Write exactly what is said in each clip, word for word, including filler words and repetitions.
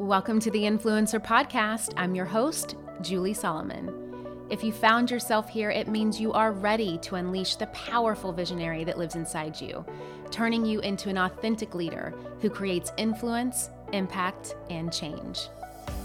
Welcome to the Influencer Podcast. I'm your host, Julie Solomon. If you found yourself here, it means you are ready to unleash the powerful visionary that lives inside you, turning you into an authentic leader who creates influence, impact, and change.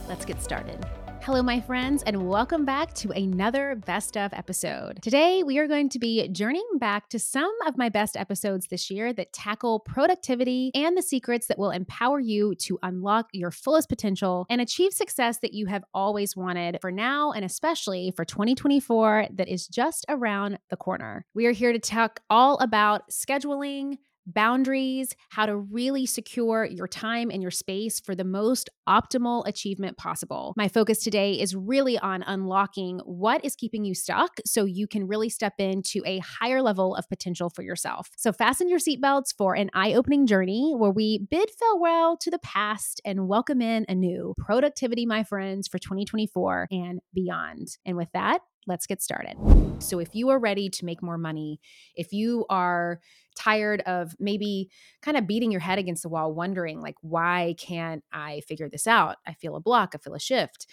Let's get started. Hello, my friends, and welcome back to another Best Of episode. Today, we are going to be journeying back to some of my best episodes this year that tackle productivity and the secrets that will empower you to unlock your fullest potential and achieve success that you have always wanted for now and especially for twenty twenty-four that is just around the corner. We are here to talk all about scheduling, boundaries, how to really secure your time and your space for the most optimal achievement possible. My focus today is really on unlocking what is keeping you stuck so you can really step into a higher level of potential for yourself. So fasten your seatbelts for an eye-opening journey where we bid farewell to the past and welcome in a new productivity, my friends, for twenty twenty-four and beyond. And with that, let's get started. So if you are ready to make more money, if you are tired of maybe kind of beating your head against the wall, wondering like, why can't I figure this out? I feel a block, I feel a shift.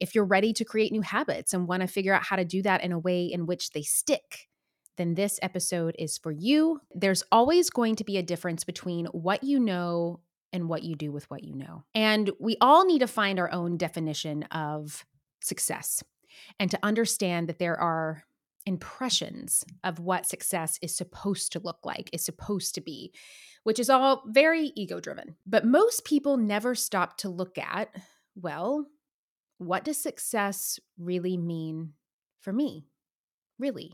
If you're ready to create new habits and want to figure out how to do that in a way in which they stick, then this episode is for you. There's always going to be a difference between what you know and what you do with what you know. And we all need to find our own definition of success, and to understand that there are impressions of what success is supposed to look like, is supposed to be, which is all very ego-driven. But most people never stop to look at, well, what does success really mean for me? Really?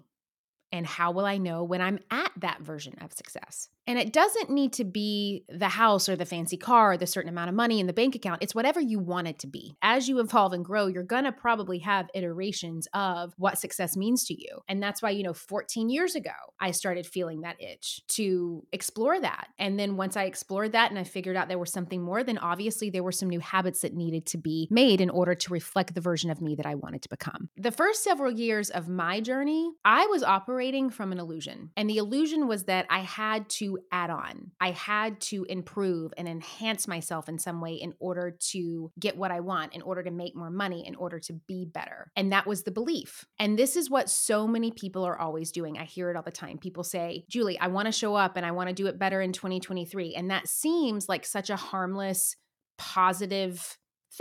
And how will I know when I'm at that version of success? And it doesn't need to be the house or the fancy car or the certain amount of money in the bank account. It's whatever you want it to be. As you evolve and grow, you're going to probably have iterations of what success means to you. And that's why, you know, fourteen years ago, I started feeling that itch to explore that. And then once I explored that and I figured out there was something more, then obviously there were some new habits that needed to be made in order to reflect the version of me that I wanted to become. The first several years of my journey, I was operating from an illusion. And the illusion was that I had to add on. I had to improve and enhance myself in some way in order to get what I want, in order to make more money, in order to be better. And that was the belief. And this is what so many people are always doing. I hear it all the time. People say, Julie, I want to show up and I want to do it better in twenty twenty-three. And that seems like such a harmless, positive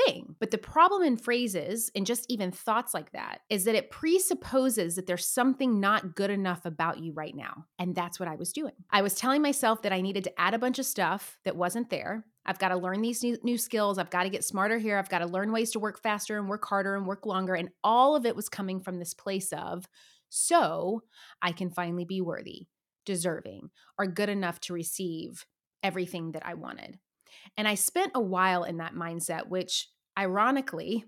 thing. But the problem in phrases and just even thoughts like that is that it presupposes that there's something not good enough about you right now. And that's what I was doing. I was telling myself that I needed to add a bunch of stuff that wasn't there. I've got to learn these new, new skills. I've got to get smarter here. I've got to learn ways to work faster and work harder and work longer. And all of it was coming from this place of, so I can finally be worthy, deserving, or good enough to receive everything that I wanted. And I spent a while in that mindset, which ironically,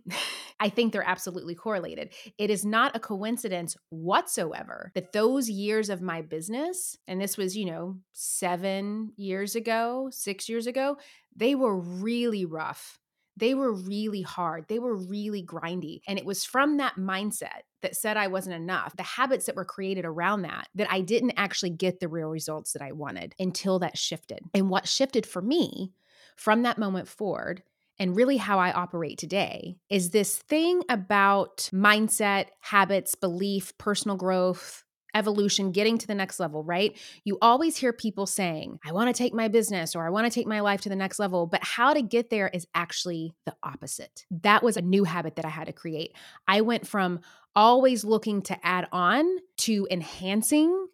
I think they're absolutely correlated. It is not a coincidence whatsoever that those years of my business, and this was, you know, seven years ago, six years ago, they were really rough. They were really hard. They were really grindy. And it was from that mindset that said I wasn't enough, the habits that were created around that, that I didn't actually get the real results that I wanted until that shifted. And what shifted for me from that moment forward, and really how I operate today, is this thing about mindset, habits, belief, personal growth, evolution, getting to the next level, right? You always hear people saying, I want to take my business or I want to take my life to the next level, but how to get there is actually the opposite. That was a new habit that I had to create. I went from always looking to add on to enhancing,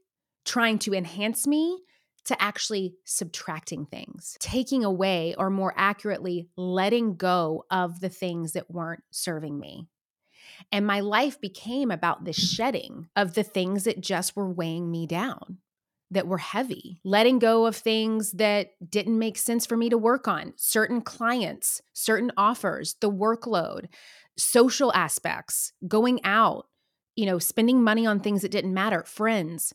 trying to enhance me, to actually subtracting things, taking away, or more accurately, letting go of the things that weren't serving me. And my life became about the shedding of the things that just were weighing me down, that were heavy, letting go of things that didn't make sense for me to work on, certain clients, certain offers, the workload, social aspects, going out, you know, spending money on things that didn't matter, friends,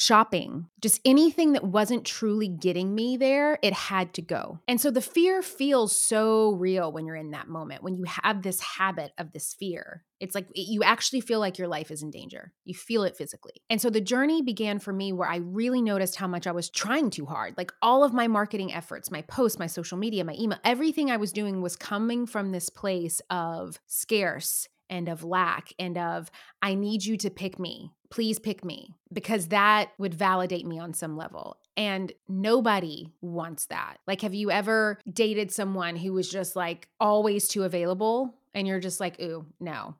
shopping, just anything that wasn't truly getting me there, it had to go. And so the fear feels so real when you're in that moment, when you have this habit of this fear. It's like you actually feel like your life is in danger. You feel it physically. And so the journey began for me where I really noticed how much I was trying too hard. Like all of my marketing efforts, my posts, my social media, my email, everything I was doing was coming from this place of scarce and of lack and of, I need you to pick me. Please pick me, because that would validate me on some level. And nobody wants that. Like, have you ever dated someone who was just like always too available and you're just like, ooh, no.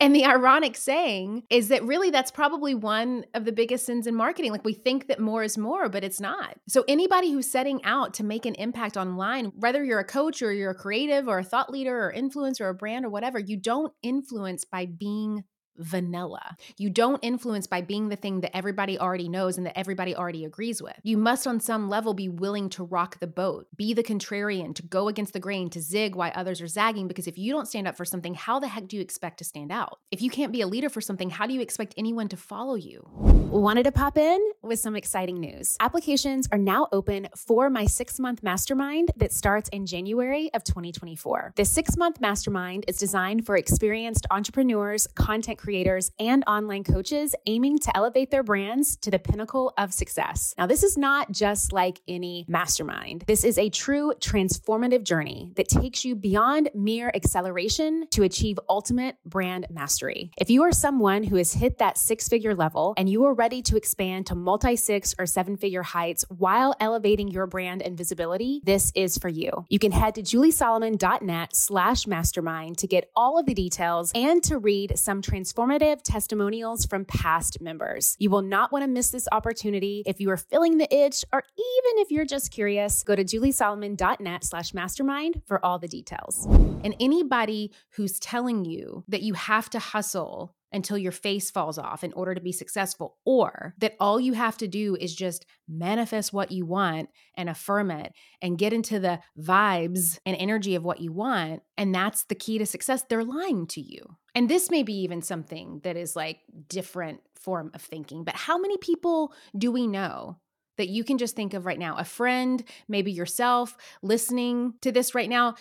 And the ironic saying is that really that's probably one of the biggest sins in marketing. Like we think that more is more, but it's not. So anybody who's setting out to make an impact online, whether you're a coach or you're a creative or a thought leader or influencer or a brand or whatever, you don't influence by being vanilla. You don't influence by being the thing that everybody already knows and that everybody already agrees with. You must on some level be willing to rock the boat, be the contrarian, to go against the grain, to zig while others are zagging, because if you don't stand up for something, how the heck do you expect to stand out? If you can't be a leader for something, how do you expect anyone to follow you? Wanted to pop in with some exciting news. Applications are now open for my six-month mastermind that starts in January of twenty twenty-four. This six-month mastermind is designed for experienced entrepreneurs, content creators, creators, and online coaches aiming to elevate their brands to the pinnacle of success. Now, this is not just like any mastermind. This is a true transformative journey that takes you beyond mere acceleration to achieve ultimate brand mastery. If you are someone who has hit that six-figure level and you are ready to expand to multi-six or seven-figure heights while elevating your brand and visibility, this is for you. You can head to juliesolomon.net slash mastermind to get all of the details and to read some transformative Informative testimonials from past members. You will not want to miss this opportunity. If you are feeling the itch, or even if you're just curious, go to juliesolomon.net slash mastermind for all the details. And anybody who's telling you that you have to hustle until your face falls off in order to be successful, or that all you have to do is just manifest what you want and affirm it and get into the vibes and energy of what you want, and that's the key to success, they're lying to you. And this may be even something that is like different form of thinking, but how many people do we know that you can just think of right now? A friend, maybe yourself listening to this right now,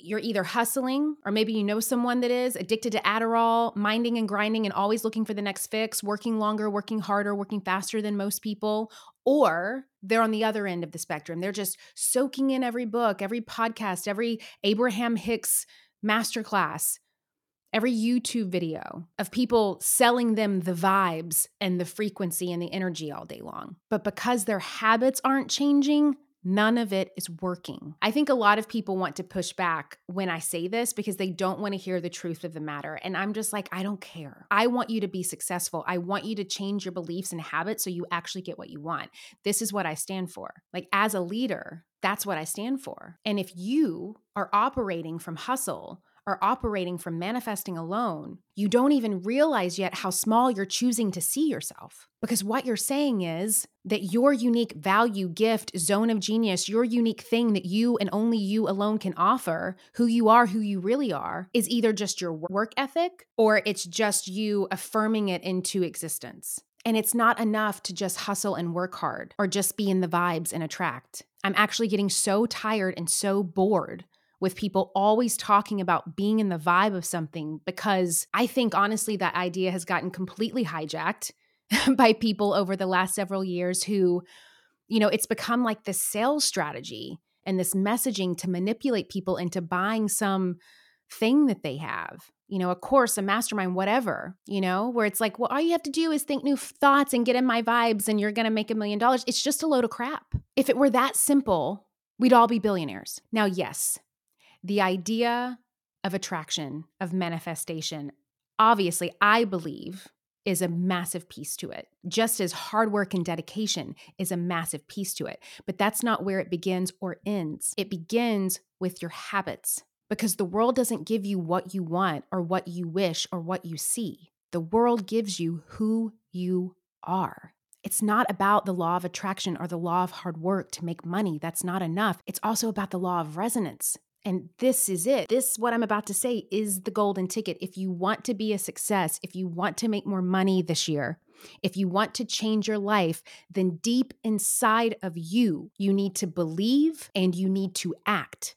you're either hustling, or maybe you know someone that is addicted to Adderall, minding and grinding and always looking for the next fix, working longer, working harder, working faster than most people, or they're on the other end of the spectrum. They're just soaking in every book, every podcast, every Abraham Hicks masterclass, every YouTube video of people selling them the vibes and the frequency and the energy all day long. But because their habits aren't changing, none of it is working. I think a lot of people want to push back when I say this because they don't want to hear the truth of the matter. And I'm just like, I don't care. I want you to be successful. I want you to change your beliefs and habits so you actually get what you want. This is what I stand for. Like as a leader, that's what I stand for. And if you are operating from hustle, are operating from manifesting alone, you don't even realize yet how small you're choosing to see yourself. Because what you're saying is that your unique value, gift, zone of genius, your unique thing that you and only you alone can offer, who you are, who you really are, is either just your work ethic or it's just you affirming it into existence. And it's not enough to just hustle and work hard or just be in the vibes and attract. I'm actually getting so tired and so bored with people always talking about being in the vibe of something, because I think honestly that idea has gotten completely hijacked by people over the last several years who, you know, it's become like this sales strategy and this messaging to manipulate people into buying some thing that they have, you know, a course, a mastermind, whatever, you know, where it's like, well, all you have to do is think new thoughts and get in my vibes and you're going to make a million dollars. It's just a load of crap. If it were that simple, we'd all be billionaires. Now, yes, the idea of attraction, of manifestation, obviously, I believe is a massive piece to it, just as hard work and dedication is a massive piece to it. But that's not where it begins or ends. It begins with your habits, because the world doesn't give you what you want or what you wish or what you see. The world gives you who you are. It's not about the law of attraction or the law of hard work to make money. That's not enough. It's also about the law of resonance. And this is it. This, what I'm about to say, is the golden ticket. If you want to be a success, if you want to make more money this year, if you want to change your life, then deep inside of you, you need to believe and you need to act.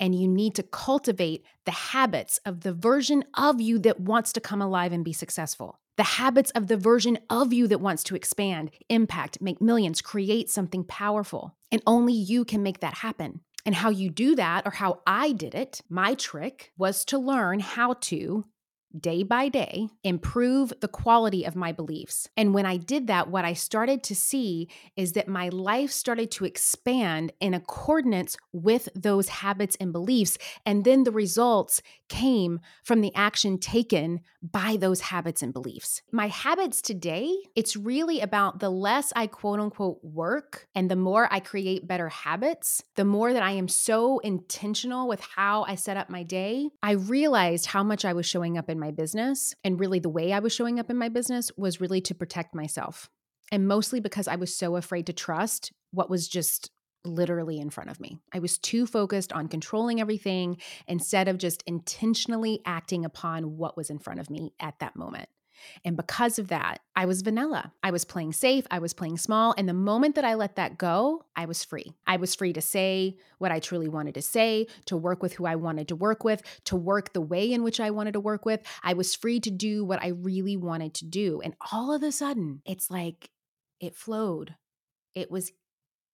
And you need to cultivate the habits of the version of you that wants to come alive and be successful. The habits of the version of you that wants to expand, impact, make millions, create something powerful. And only you can make that happen. And how you do that, or how I did it, my trick was to learn how to, day by day, improve the quality of my beliefs. And when I did that, what I started to see is that my life started to expand in accordance with those habits and beliefs. And then the results came from the action taken by those habits and beliefs. My habits today, it's really about the less I quote unquote work and the more I create better habits, the more that I am so intentional with how I set up my day. I realized how much I was showing up in my business, and really the way I was showing up in my business was really to protect myself, and mostly because I was so afraid to trust what was just literally in front of me. I was too focused on controlling everything instead of just intentionally acting upon what was in front of me at that moment. And because of that, I was vanilla. I was playing safe. I was playing small. And the moment that I let that go, I was free. I was free to say what I truly wanted to say, to work with who I wanted to work with, to work the way in which I wanted to work with. I was free to do what I really wanted to do. And all of a sudden, it's like it flowed. It was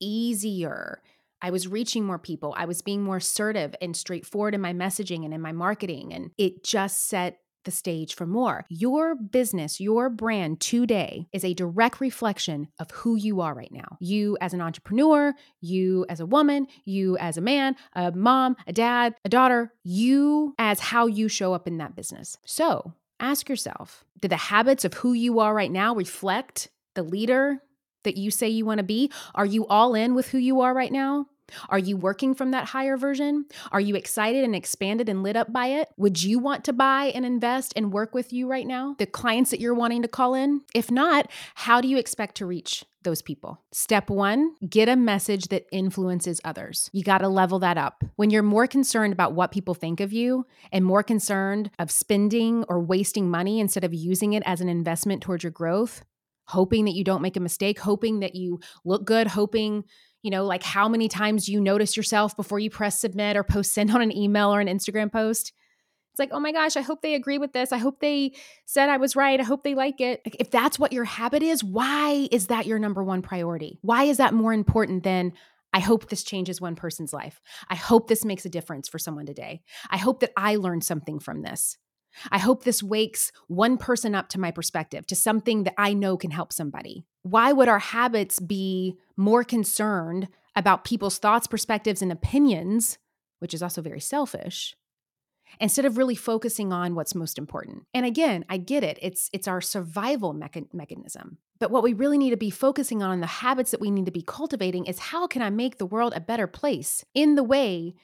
easier. I was reaching more people. I was being more assertive and straightforward in my messaging and in my marketing. And it just set the stage for more. Your business, your brand today is a direct reflection of who you are right now. You as an entrepreneur, you as a woman, you as a man, a mom, a dad, a daughter, you as how you show up in that business. So ask yourself, do the habits of who you are right now reflect the leader that you say you want to be? Are you all in with who you are right now? Are you working from that higher version? Are you excited and expanded and lit up by it? Would you want to buy and invest and work with you right now? The clients that you're wanting to call in? If not, how do you expect to reach those people? Step one, get a message that influences others. You got to level that up. When you're more concerned about what people think of you and more concerned of spending or wasting money instead of using it as an investment towards your growth, hoping that you don't make a mistake, hoping that you look good, hoping You know, like how many times you notice yourself before you press submit or post send on an email or an Instagram post. It's like, oh my gosh, I hope they agree with this. I hope they said I was right. I hope they like it. Like, if that's what your habit is, why is that your number one priority? Why is that more important than, I hope this changes one person's life. I hope this makes a difference for someone today. I hope that I learned something from this. I hope this wakes one person up to my perspective, to something that I know can help somebody. Why would our habits be more concerned about people's thoughts, perspectives, and opinions, which is also very selfish, instead of really focusing on what's most important? And again, I get it. It's it's our survival mecha- mechanism. But what we really need to be focusing on, the habits that we need to be cultivating, is how can I make the world a better place in the way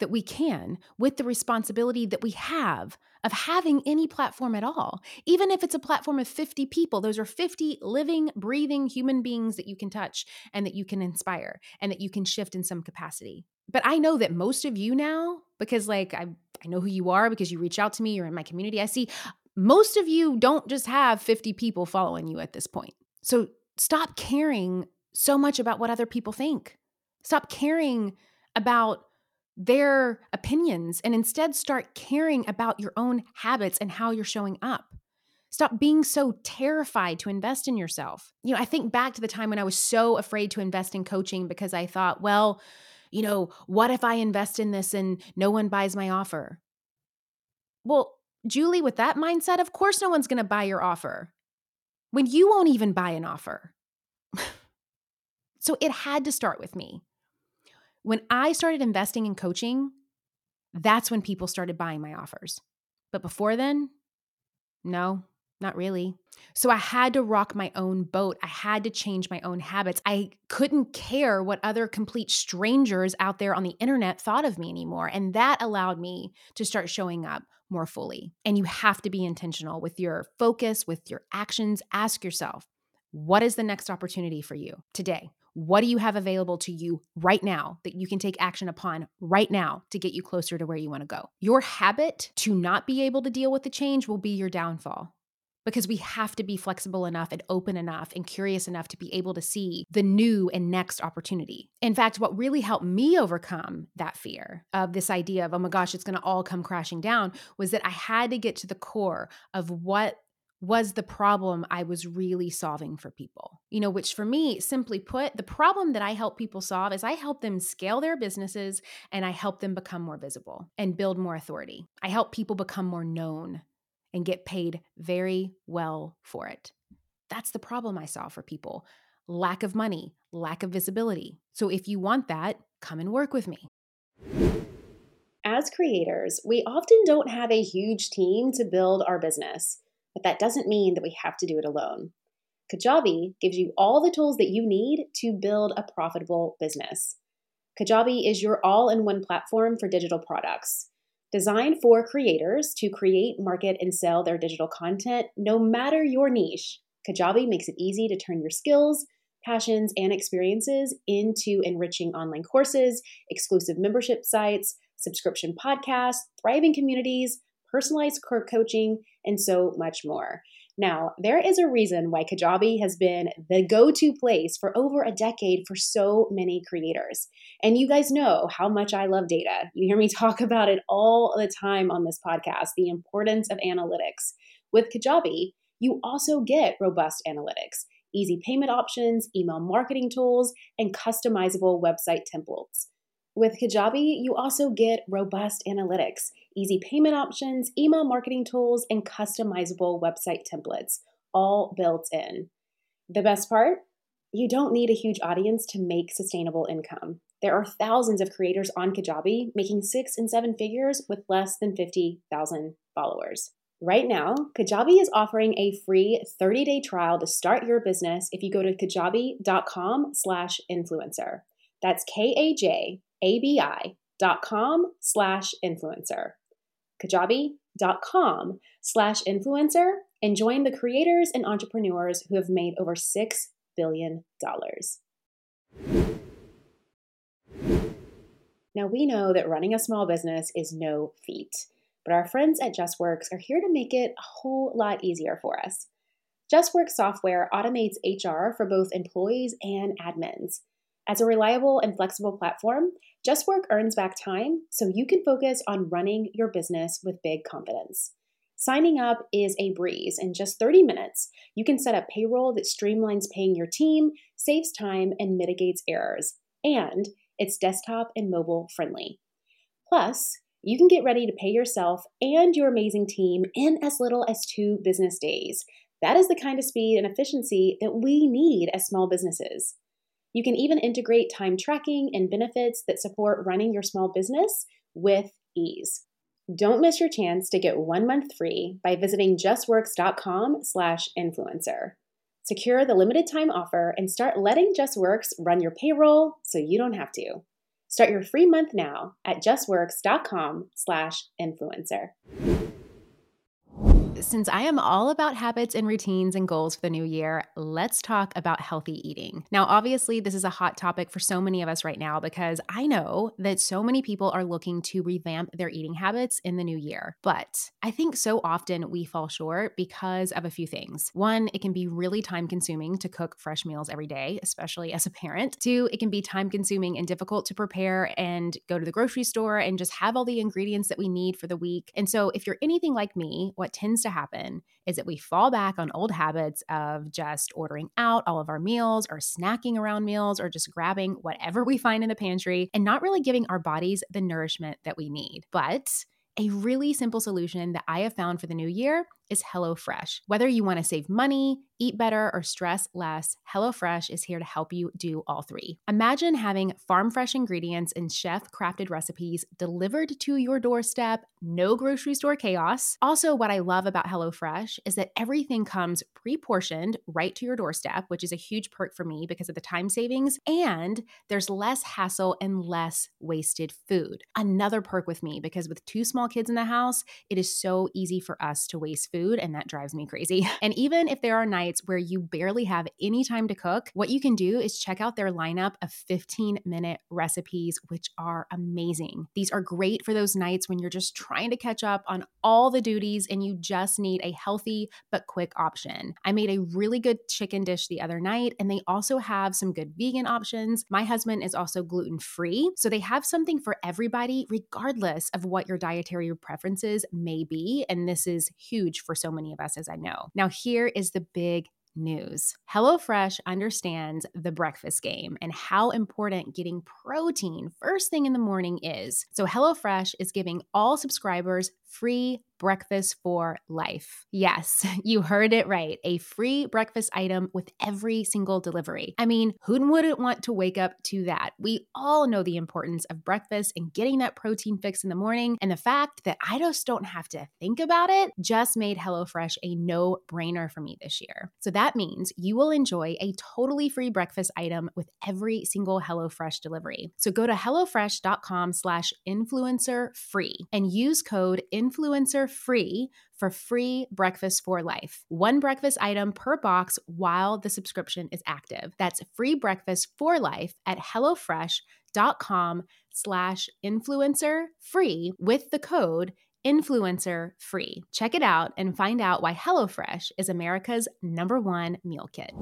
that we can, with the responsibility that we have of having any platform at all. Even if it's a platform of fifty people, those are fifty living, breathing human beings that you can touch and that you can inspire and that you can shift in some capacity. But I know that most of you now, because like I, I know who you are because you reach out to me, you're in my community, I see most of you don't just have fifty people following you at this point. So stop caring so much about what other people think. Stop caring about their opinions, and instead start caring about your own habits and how you're showing up. Stop being so terrified to invest in yourself. You know, I think back to the time when I was so afraid to invest in coaching because I thought, well, you know, what if I invest in this and no one buys my offer? Well, Julie, with that mindset, of course no one's going to buy your offer when you won't even buy an offer. So it had to start with me. When I started investing in coaching, that's when people started buying my offers. But before then, no, not really. So I had to rock my own boat. I had to change my own habits. I couldn't care what other complete strangers out there on the internet thought of me anymore. And that allowed me to start showing up more fully. And you have to be intentional with your focus, with your actions. Ask yourself, what is the next opportunity for you today? What do you have available to you right now that you can take action upon right now to get you closer to where you want to go? Your habit to not be able to deal with the change will be your downfall, because we have to be flexible enough and open enough and curious enough to be able to see the new and next opportunity. In fact, what really helped me overcome that fear of this idea of, oh my gosh, it's going to all come crashing down, was that I had to get to the core of what was the problem I was really solving for people. You know, which for me, simply put, the problem that I help people solve is I help them scale their businesses and I help them become more visible and build more authority. I help people become more known and get paid very well for it. That's the problem I solve for people. Lack of money, lack of visibility. So if you want that, come and work with me. As creators, we often don't have a huge team to build our business, but that doesn't mean that we have to do it alone. Kajabi gives you all the tools that you need to build a profitable business. Kajabi is your all-in-one platform for digital products, designed for creators to create, market, and sell their digital content no matter your niche. Kajabi makes it easy to turn your skills, passions, and experiences into enriching online courses, exclusive membership sites, subscription podcasts, thriving communities, personalized coaching, and so much more. Now, there is a reason why Kajabi has been the go-to place for over a decade for so many creators. And you guys know how much I love data. You hear me talk about it all the time on this podcast, the importance of analytics. With Kajabi, you also get robust analytics, easy payment options, email marketing tools, and customizable website templates. With Kajabi, you also get robust analytics, easy payment options, email marketing tools, and customizable website templates, all built in. The best part? You don't need a huge audience to make sustainable income. There are thousands of creators on Kajabi making six and seven figures with less than fifty thousand followers. Right now, Kajabi is offering a free thirty-day trial to start your business if you go to kajabi.com slash influencer. That's K A J. abi.com slash influencer, kajabi.com slash influencer, and join the creators and entrepreneurs who have made over six billion dollars. Now, we know that running a small business is no feat, but our friends at JustWorks are here to make it a whole lot easier for us. JustWorks software automates H R for both employees and admins. As a reliable and flexible platform, JustWorks earns back time so you can focus on running your business with big confidence. Signing up is a breeze. In just thirty minutes, you can set up payroll that streamlines paying your team, saves time, and mitigates errors. And it's desktop and mobile friendly. Plus, you can get ready to pay yourself and your amazing team in as little as two business days. That is the kind of speed and efficiency that we need as small businesses. You can even integrate time tracking and benefits that support running your small business with ease. Don't miss your chance to get one month free by visiting justworks.com slash influencer. Secure the limited time offer and start letting JustWorks run your payroll so you don't have to. Start your free month now at justworks.com slash influencer. Since I am all about habits and routines and goals for the new year, let's talk about healthy eating. Now, obviously, this is a hot topic for so many of us right now because I know that so many people are looking to revamp their eating habits in the new year. But I think so often we fall short because of a few things. One, it can be really time-consuming to cook fresh meals every day, especially as a parent. Two, it can be time-consuming and difficult to prepare and go to the grocery store and just have all the ingredients that we need for the week. And so if you're anything like me, what tends to happen is that we fall back on old habits of just ordering out all of our meals or snacking around meals or just grabbing whatever we find in the pantry and not really giving our bodies the nourishment that we need. But a really simple solution that I have found for the new year is HelloFresh. Whether you want to save money, eat better, or stress less, HelloFresh is here to help you do all three. Imagine having farm-fresh ingredients and chef-crafted recipes delivered to your doorstep, no grocery store chaos. Also, what I love about HelloFresh is that everything comes pre-portioned right to your doorstep, which is a huge perk for me because of the time savings, and there's less hassle and less wasted food. Another perk with me, because with two small kids in the house, it is so easy for us to waste food food, and that drives me crazy. And even if there are nights where you barely have any time to cook, what you can do is check out their lineup of fifteen minute recipes, which are amazing. These are great for those nights when you're just trying to catch up on all the duties and you just need a healthy but quick option. I made a really good chicken dish the other night, and they also have some good vegan options. My husband is also gluten-free, so they have something for everybody regardless of what your dietary preferences may be, and this is huge for so many of us, as I know. Now, here is the big news. HelloFresh understands the breakfast game and how important getting protein first thing in the morning is. So HelloFresh is giving all subscribers free breakfast for life. Yes, you heard it right. A free breakfast item with every single delivery. I mean, who wouldn't want to wake up to that? We all know the importance of breakfast and getting that protein fix in the morning. And the fact that I just don't have to think about it just made HelloFresh a no-brainer for me this year. So that means you will enjoy a totally free breakfast item with every single HelloFresh delivery. So go to HelloFresh.com slash influencer free and use code influencer free for free breakfast for life. One breakfast item per box while the subscription is active. That's free breakfast for life at HelloFresh.com slash influencer free with the code influencer free. Check it out and find out why HelloFresh is America's number one meal kit.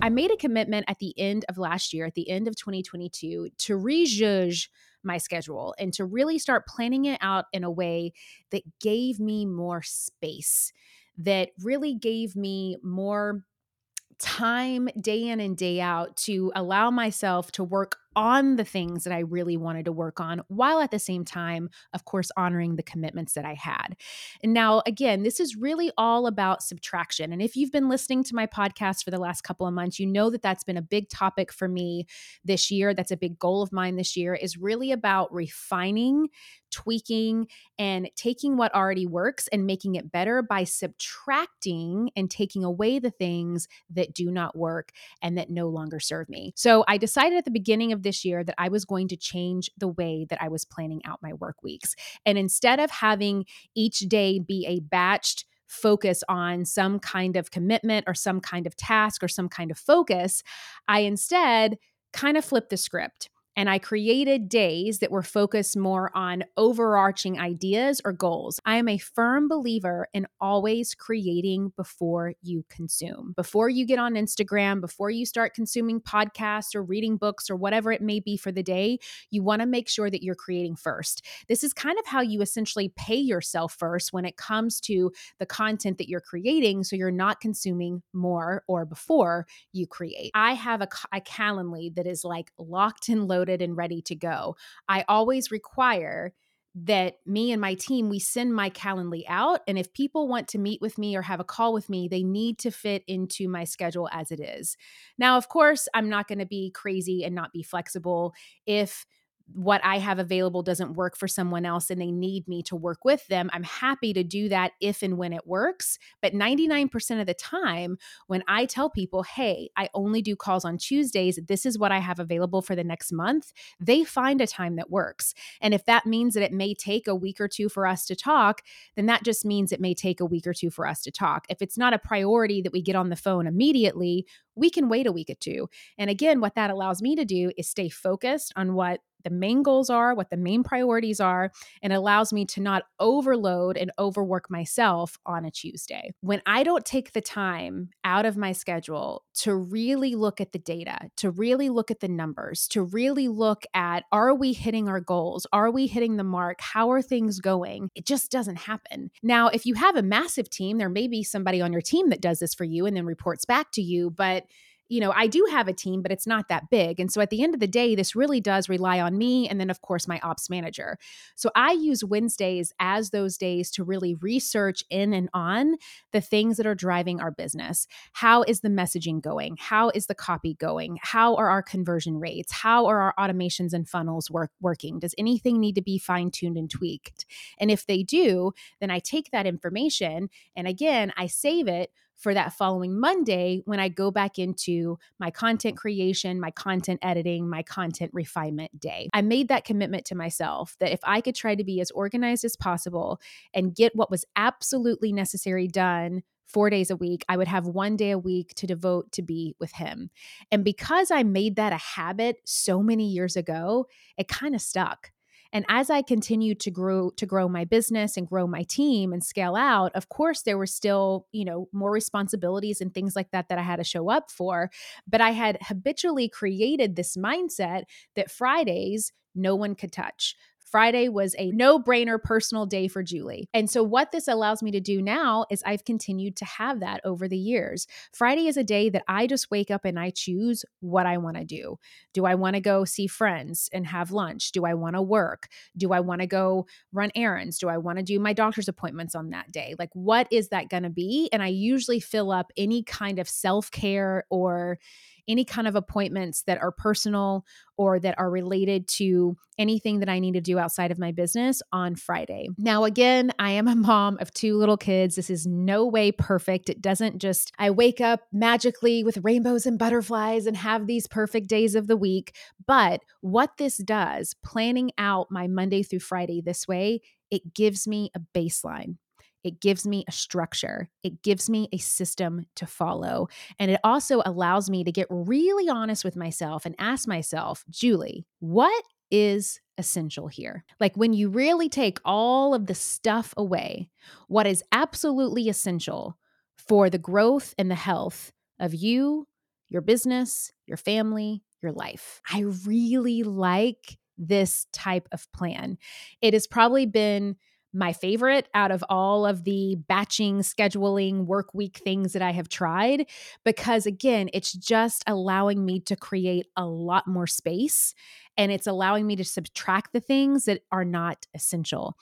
I made a commitment at the end of last year, at the end of twenty twenty-two, to rejudge my schedule and to really start planning it out in a way that gave me more space, that really gave me more time day in and day out to allow myself to work on the things that I really wanted to work on, while at the same time, of course, honoring the commitments that I had. And now, again, this is really all about subtraction. And if you've been listening to my podcast for the last couple of months, you know that that's been a big topic for me this year. That's a big goal of mine this year, is really about refining, tweaking, and taking what already works and making it better by subtracting and taking away the things that do not work and that no longer serve me. So I decided at the beginning of this year that I was going to change the way that I was planning out my work weeks. And instead of having each day be a batched focus on some kind of commitment or some kind of task or some kind of focus, I instead kind of flipped the script. And I created days that were focused more on overarching ideas or goals. I am a firm believer in always creating before you consume. Before you get on Instagram, before you start consuming podcasts or reading books or whatever it may be for the day, you want to make sure that you're creating first. This is kind of how you essentially pay yourself first when it comes to the content that you're creating, so you're not consuming more or before you create. I have a, a Calendly that is like locked and loaded and ready to go. I always require that me and my team, we send my Calendly out. And if people want to meet with me or have a call with me, they need to fit into my schedule as it is. Now, of course, I'm not going to be crazy and not be flexible. If what I have available doesn't work for someone else and they need me to work with them, I'm happy to do that if and when it works. But ninety-nine percent of the time, when I tell people, hey, I only do calls on Tuesdays, this is what I have available for the next month, they find a time that works. And if that means that it may take a week or two for us to talk, then that just means it may take a week or two for us to talk. If it's not a priority that we get on the phone immediately, we can wait a week or two. And again, what that allows me to do is stay focused on what the main goals are, what the main priorities are, and allows me to not overload and overwork myself on a Tuesday. When I don't take the time out of my schedule to really look at the data, to really look at the numbers, to really look at, are we hitting our goals? Are we hitting the mark? How are things going? It just doesn't happen. Now, if you have a massive team, there may be somebody on your team that does this for you and then reports back to you, but you know, I do have a team, but it's not that big. And so at the end of the day, this really does rely on me and then, of course, my ops manager. So I use Wednesdays as those days to really research in and on the things that are driving our business. How is the messaging going? How is the copy going? How are our conversion rates? How are our automations and funnels work, working? Does anything need to be fine-tuned and tweaked? And if they do, then I take that information and, again, I save it for that following Monday when I go back into my content creation, my content editing, my content refinement day. I made that commitment to myself that if I could try to be as organized as possible and get what was absolutely necessary done four days a week, I would have one day a week to devote to be with him. And because I made that a habit so many years ago, it kind of stuck. And as I continued to grow to grow my business and grow my team and scale out, of course, there were still, you know, more responsibilities and things like that that I had to show up for. But I had habitually created this mindset that Fridays, no one could touch. Friday was a no-brainer personal day for Julie. And so what this allows me to do now is I've continued to have that over the years. Friday is a day that I just wake up and I choose what I want to do. Do I want to go see friends and have lunch? Do I want to work? Do I want to go run errands? Do I want to do my doctor's appointments on that day? Like, what is that going to be? And I usually fill up any kind of self-care or any kind of appointments that are personal or that are related to anything that I need to do outside of my business on Friday. Now, again, I am a mom of two little kids. This is no way perfect. It doesn't just, I wake up magically with rainbows and butterflies and have these perfect days of the week. But what this does, planning out my Monday through Friday this way, it gives me a baseline. It gives me a structure. It gives me a system to follow. And it also allows me to get really honest with myself and ask myself, Julie, what is essential here? Like, when you really take all of the stuff away, what is absolutely essential for the growth and the health of you, your business, your family, your life? I really like this type of plan. It has probably been my favorite out of all of the batching, scheduling, work week things that I have tried, because again, it's just allowing me to create a lot more space, and it's allowing me to subtract the things that are not essential.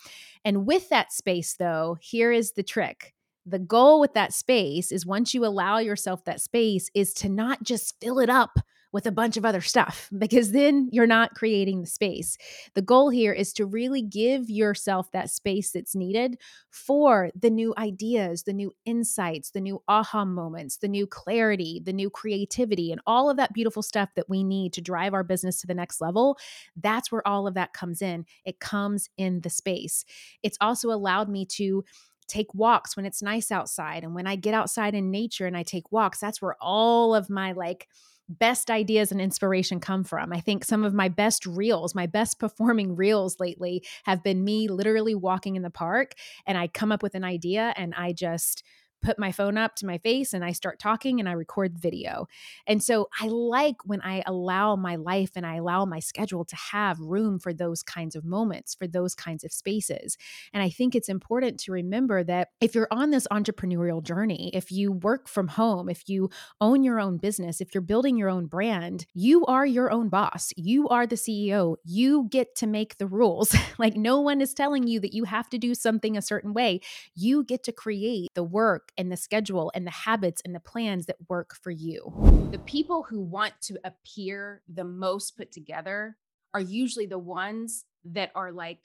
And with that space though, here is the trick. The goal with that space is, once you allow yourself that space, is to not just fill it up with a bunch of other stuff, because then you're not creating the space. The goal here is to really give yourself that space that's needed for the new ideas, the new insights, the new aha moments, the new clarity, the new creativity, and all of that beautiful stuff that we need to drive our business to the next level. That's where all of that comes in. It comes in the space. It's also allowed me to take walks when it's nice outside. And when I get outside in nature and I take walks, that's where all of my like best ideas and inspiration come from. I think some of my best reels, my best performing reels lately, have been me literally walking in the park, and I come up with an idea and I just put my phone up to my face and I start talking and I record video. And so I like when I allow my life and I allow my schedule to have room for those kinds of moments, for those kinds of spaces. And I think it's important to remember that if you're on this entrepreneurial journey, if you work from home, if you own your own business, if you're building your own brand, you are your own boss. You are the C E O. You get to make the rules. Like, no one is telling you that you have to do something a certain way. You get to create the work and the schedule and the habits and the plans that work for you. The people who want to appear the most put together are usually the ones that are like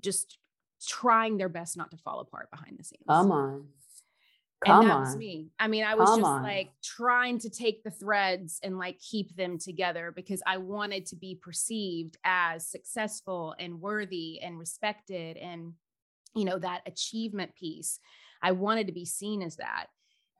just trying their best not to fall apart behind the scenes. Come on. Come and that on. was me. I mean, I was Come just on. like trying to take the threads and like keep them together, because I wanted to be perceived as successful and worthy and respected, and, you know, that achievement piece. I wanted to be seen as that,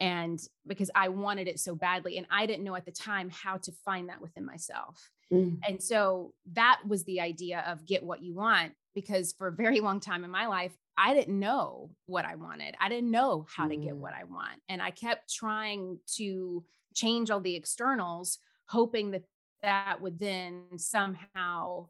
and because I wanted it so badly, and I didn't know at the time how to find that within myself. Mm. And so that was the idea of get what you want, because for a very long time in my life, I didn't know what I wanted. I didn't know how mm. to get what I want. And I kept trying to change all the externals, hoping that that would then somehow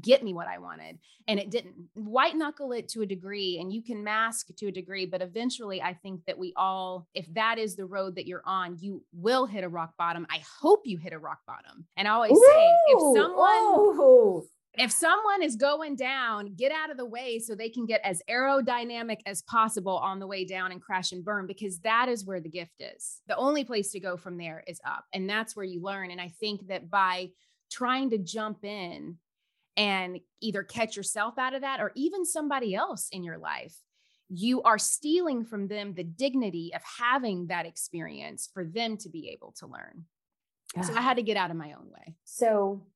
get me what I wanted. And it didn't. White knuckle it to a degree, and you can mask to a degree, but eventually I think that we all, if that is the road that you're on, you will hit a rock bottom. I hope you hit a rock bottom. And I always Ooh, say, if someone, oh. if someone is going down, get out of the way so they can get as aerodynamic as possible on the way down and crash and burn, because that is where the gift is. The only place to go from there is up. And that's where you learn. And I think that by trying to jump in and either catch yourself out of that, or even somebody else in your life, you are stealing from them the dignity of having that experience for them to be able to learn. So I had to get out of my own way. So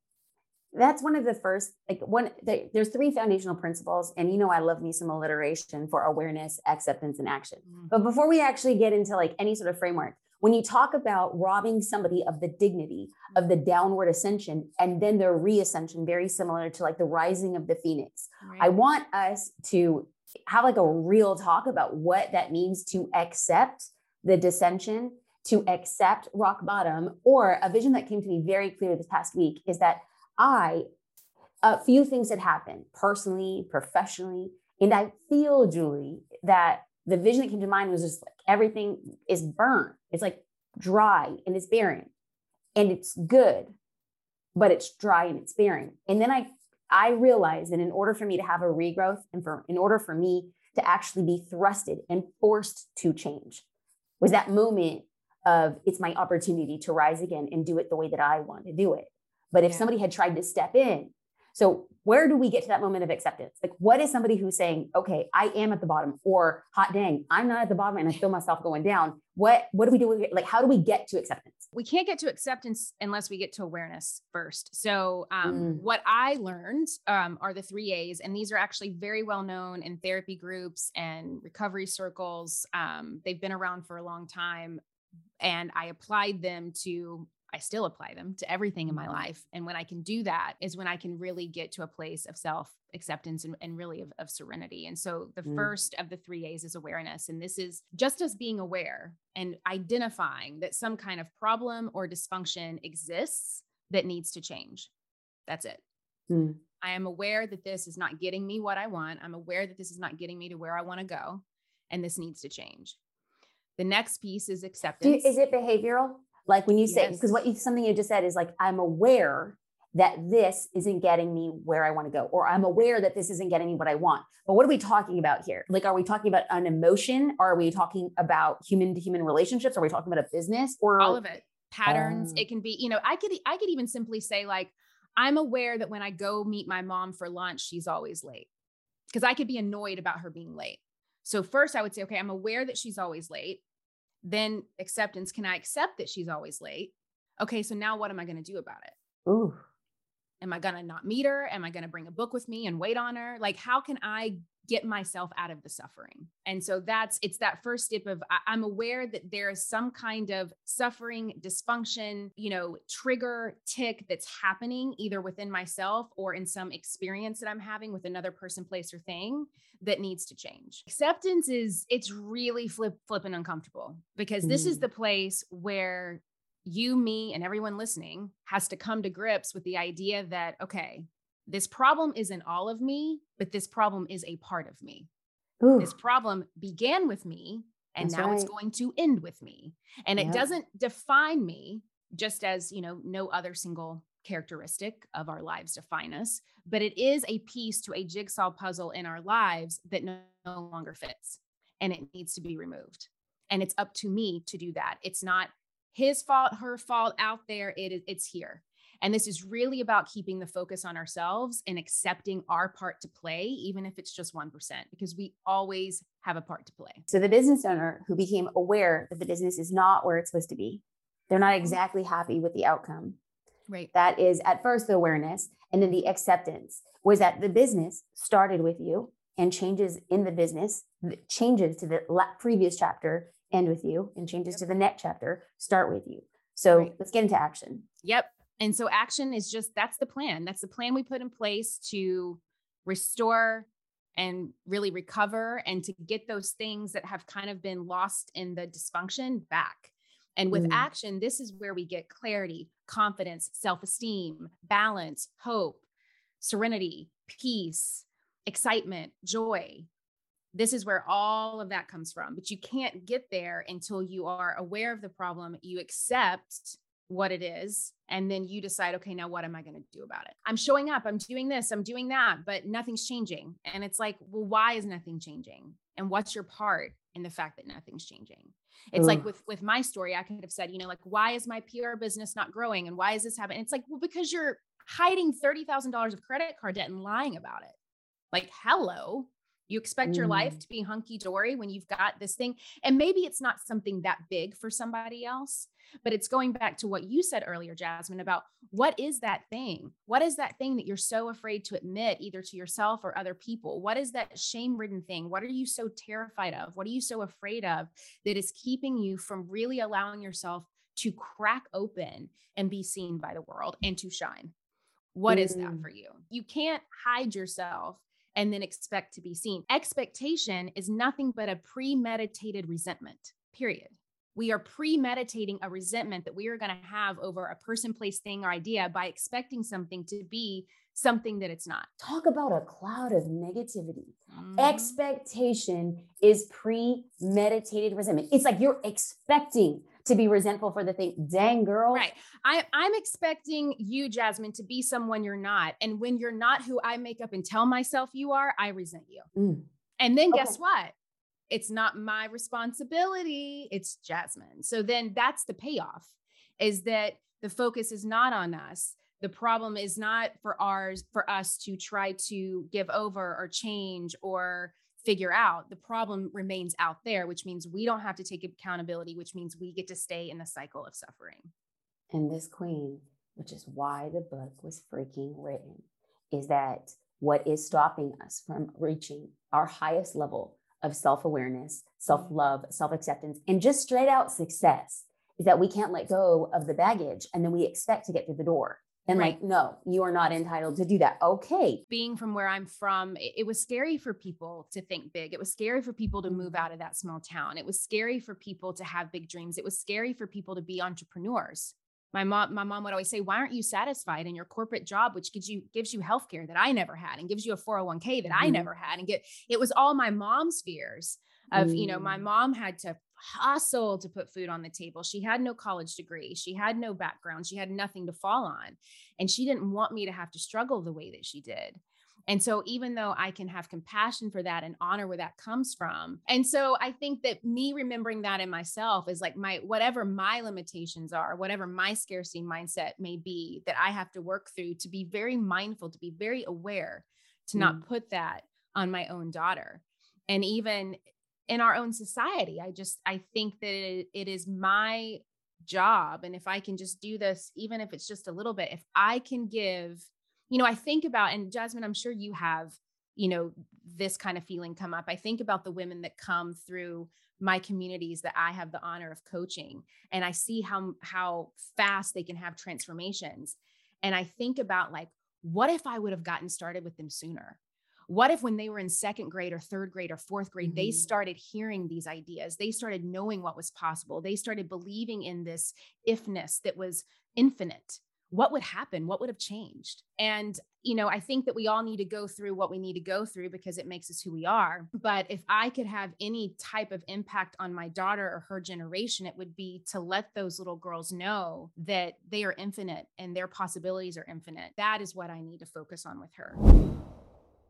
that's one of the first, like one, the, there's three foundational principles. And, you know, I love me some alliteration for awareness, acceptance, and action. Mm. But before we actually get into like any sort of framework, when you talk about robbing somebody of the dignity mm. of the downward ascension and then their reascension, very similar to like the rising of the phoenix, right. I want us to have like a real talk about what that means to accept the descension, to accept rock bottom. Or a vision that came to me very clear this past week is that I, a few things had happened personally, professionally, and I feel, Julie, that the vision that came to mind was just like, everything is burned. It's like dry and it's barren and it's good, but it's dry and it's barren. And then I, I realized that in order for me to have a regrowth and for, in order for me to actually be thrusted and forced to change was that moment of it's my opportunity to rise again and do it the way that I want to do it. But if yeah. somebody had tried to step in, so where do we get to that moment of acceptance? Like, what is somebody who's saying, okay, I am at the bottom, or hot dang, I'm not at the bottom and I feel myself going down. What, what do we do with it? Like, how do we get to acceptance? We can't get to acceptance unless we get to awareness first. So um, mm. what I learned um, are the three A's, and these are actually very well known in therapy groups and recovery circles. Um, they've been around for a long time, and I applied them to I still apply them to everything in my life. And when I can do that is when I can really get to a place of self-acceptance and, and really of, of serenity. And so the mm. first of the three A's is awareness. And this is just us being aware and identifying that some kind of problem or dysfunction exists that needs to change. That's it. Mm. I am aware that this is not getting me what I want. I'm aware that this is not getting me to where I want to go. And this needs to change. The next piece is acceptance. Do, is it behavioral? Like when you say, because yes. what you, something you just said is like, I'm aware that this isn't getting me where I want to go, or I'm aware that this isn't getting me what I want. But what are we talking about here? Like, are we talking about an emotion? Are we talking about human to human relationships? Are we talking about a business or all of it? Patterns. Um, it can be, you know, I could, I could even simply say like, I'm aware that when I go meet my mom for lunch, she's always late, because I could be annoyed about her being late. So first I would say, okay, I'm aware that she's always late. Then acceptance. Can I accept that she's always late? Okay. So now what am I going to do about it? Ooh. Am I going to not meet her? Am I going to bring a book with me and wait on her? Like, how can I get myself out of the suffering? And so that's, it's that first step of, I'm aware that there is some kind of suffering, dysfunction, you know, trigger, tick that's happening either within myself or in some experience that I'm having with another person, place, or thing that needs to change. Acceptance is, it's really flip, flipping uncomfortable, because this mm. is the place where you, me, and everyone listening has to come to grips with the idea that, okay, this problem isn't all of me, but this problem is a part of me. Ooh. This problem began with me, and That's now right. it's going to end with me. And yeah. it doesn't define me, just as, you know, no other single characteristic of our lives define us, but it is a piece to a jigsaw puzzle in our lives that no, no longer fits, and it needs to be removed. And it's up to me to do that. It's not his fault, her fault out there. It is, it's here. And this is really about keeping the focus on ourselves and accepting our part to play, even if it's just one percent, because we always have a part to play. So the business owner who became aware that the business is not where it's supposed to be, they're not exactly happy with the outcome. Right. That is at first the awareness. And then the acceptance was that the business started with you, and changes in the business, changes to the previous chapter end with you, and changes yep. to the next chapter start with you. So right. let's get into action. Yep. And so action is just, that's the plan. That's the plan we put in place to restore and really recover and to get those things that have kind of been lost in the dysfunction back. And with mm. action, this is where we get clarity, confidence, self-esteem, balance, hope, serenity, peace, excitement, joy. This is where all of that comes from, but you can't get there until you are aware of the problem. You accept what it is. And then you decide, okay, now what am I going to do about it? I'm showing up, I'm doing this, I'm doing that, but nothing's changing. And it's like, well, why is nothing changing? And what's your part in the fact that nothing's changing? It's Ooh. Like with, with my story, I could have said, you know, like, why is my P R business not growing? And why is this happening? It's like, well, because you're hiding thirty thousand dollars of credit card debt and lying about it. Like, hello, You expect mm. your life to be hunky-dory when you've got this thing. And maybe it's not something that big for somebody else, but it's going back to what you said earlier, Jasmine, about what is that thing? What is that thing that you're so afraid to admit either to yourself or other people? What is that shame-ridden thing? What are you so terrified of? What are you so afraid of that is keeping you from really allowing yourself to crack open and be seen by the world and to shine? What mm. is that for you? You can't hide yourself and then expect to be seen. Expectation is nothing but a premeditated resentment, period. We are premeditating a resentment that we are going to have over a person, place, thing, or idea by expecting something to be something that it's not. Talk about a cloud of negativity. Mm. Expectation is premeditated resentment. It's like you're expecting to be resentful for the thing. Dang, girl. Right. I, I'm expecting you, Jasmine, to be someone you're not. And when you're not who I make up and tell myself you are, I resent you. Mm. And then okay. guess what? It's not my responsibility. It's Jasmine. So then that's the payoff, is that the focus is not on us. The problem is not for ours, for us to try to give over or change or figure out. The problem remains out there, which means we don't have to take accountability, which means we get to stay in the cycle of suffering. And this queen, which is why the book was freaking written, is that what is stopping us from reaching our highest level of self-awareness, self-love, self-acceptance, and just straight out success is that we can't let go of the baggage. And then we expect to get through the door. And right. like, no, you are not entitled to do that. Okay. Being from where I'm from, it, it was scary for people to think big. It was scary for people to move out of that small town. It was scary for people to have big dreams. It was scary for people to be entrepreneurs. My mom, my mom would always say, why aren't you satisfied in your corporate job, which gives you, gives you healthcare that I never had and gives you a four oh one k that mm-hmm. I never had. And get, it was all my mom's fears of, mm. you know, my mom had to hustle to put food on the table. She had no college degree. She had no background. She had nothing to fall on. And she didn't want me to have to struggle the way that she did. And so even though I can have compassion for that and honor where that comes from. And so I think that me remembering that in myself is like my, whatever my limitations are, whatever my scarcity mindset may be that I have to work through, to be very mindful, to be very aware, to mm. not put that on my own daughter. And even in our own society, I just, I think that it, it is my job. And if I can just do this, even if it's just a little bit, if I can give, you know, I think about, and Jasmine, I'm sure you have, you know, this kind of feeling come up. I think about the women that come through my communities that I have the honor of coaching, and I see how, how fast they can have transformations. And I think about like, what if I would have gotten started with them sooner? What if when they were in second grade or third grade or fourth grade, mm-hmm. they started hearing these ideas? They started knowing what was possible. They started believing in this ifness that was infinite. What would happen? What would have changed? And, you know, I think that we all need to go through what we need to go through because it makes us who we are. But if I could have any type of impact on my daughter or her generation, it would be to let those little girls know that they are infinite and their possibilities are infinite. That is what I need to focus on with her.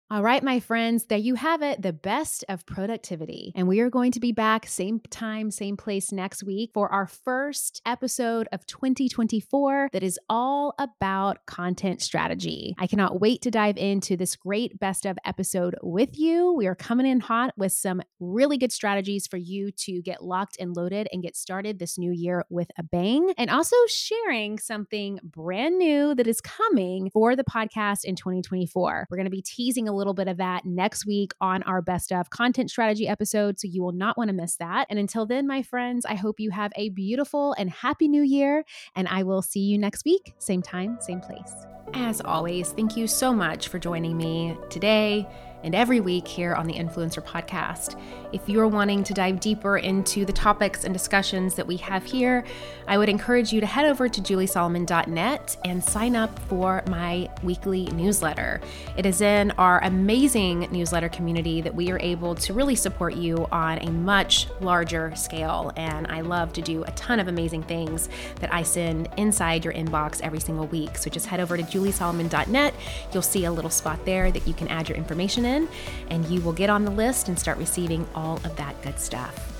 All right, my friends, there you have it, the best of productivity. And we are going to be back same time, same place next week for our first episode of twenty twenty-four that is all about content strategy. I cannot wait to dive into this great best of episode with you. We are coming in hot with some really good strategies for you to get locked and loaded and get started this new year with a bang, and also sharing something brand new that is coming for the podcast in twenty twenty-four. We're going to be teasing a little bit of that next week on our best of content strategy episode. So you will not want to miss that. And until then, my friends, I hope you have a beautiful and happy new year, and I will see you next week. Same time, same place. As always, thank you so much for joining me today and every week here on the Influencer Podcast. If you're wanting to dive deeper into the topics and discussions that we have here, I would encourage you to head over to julie solomon dot net and sign up for my weekly newsletter. It is in our amazing newsletter community that we are able to really support you on a much larger scale. And I love to do a ton of amazing things that I send inside your inbox every single week. So just head over to julie solomon dot net. You'll see a little spot there that you can add your information in, and you will get on the list and start receiving all of that good stuff.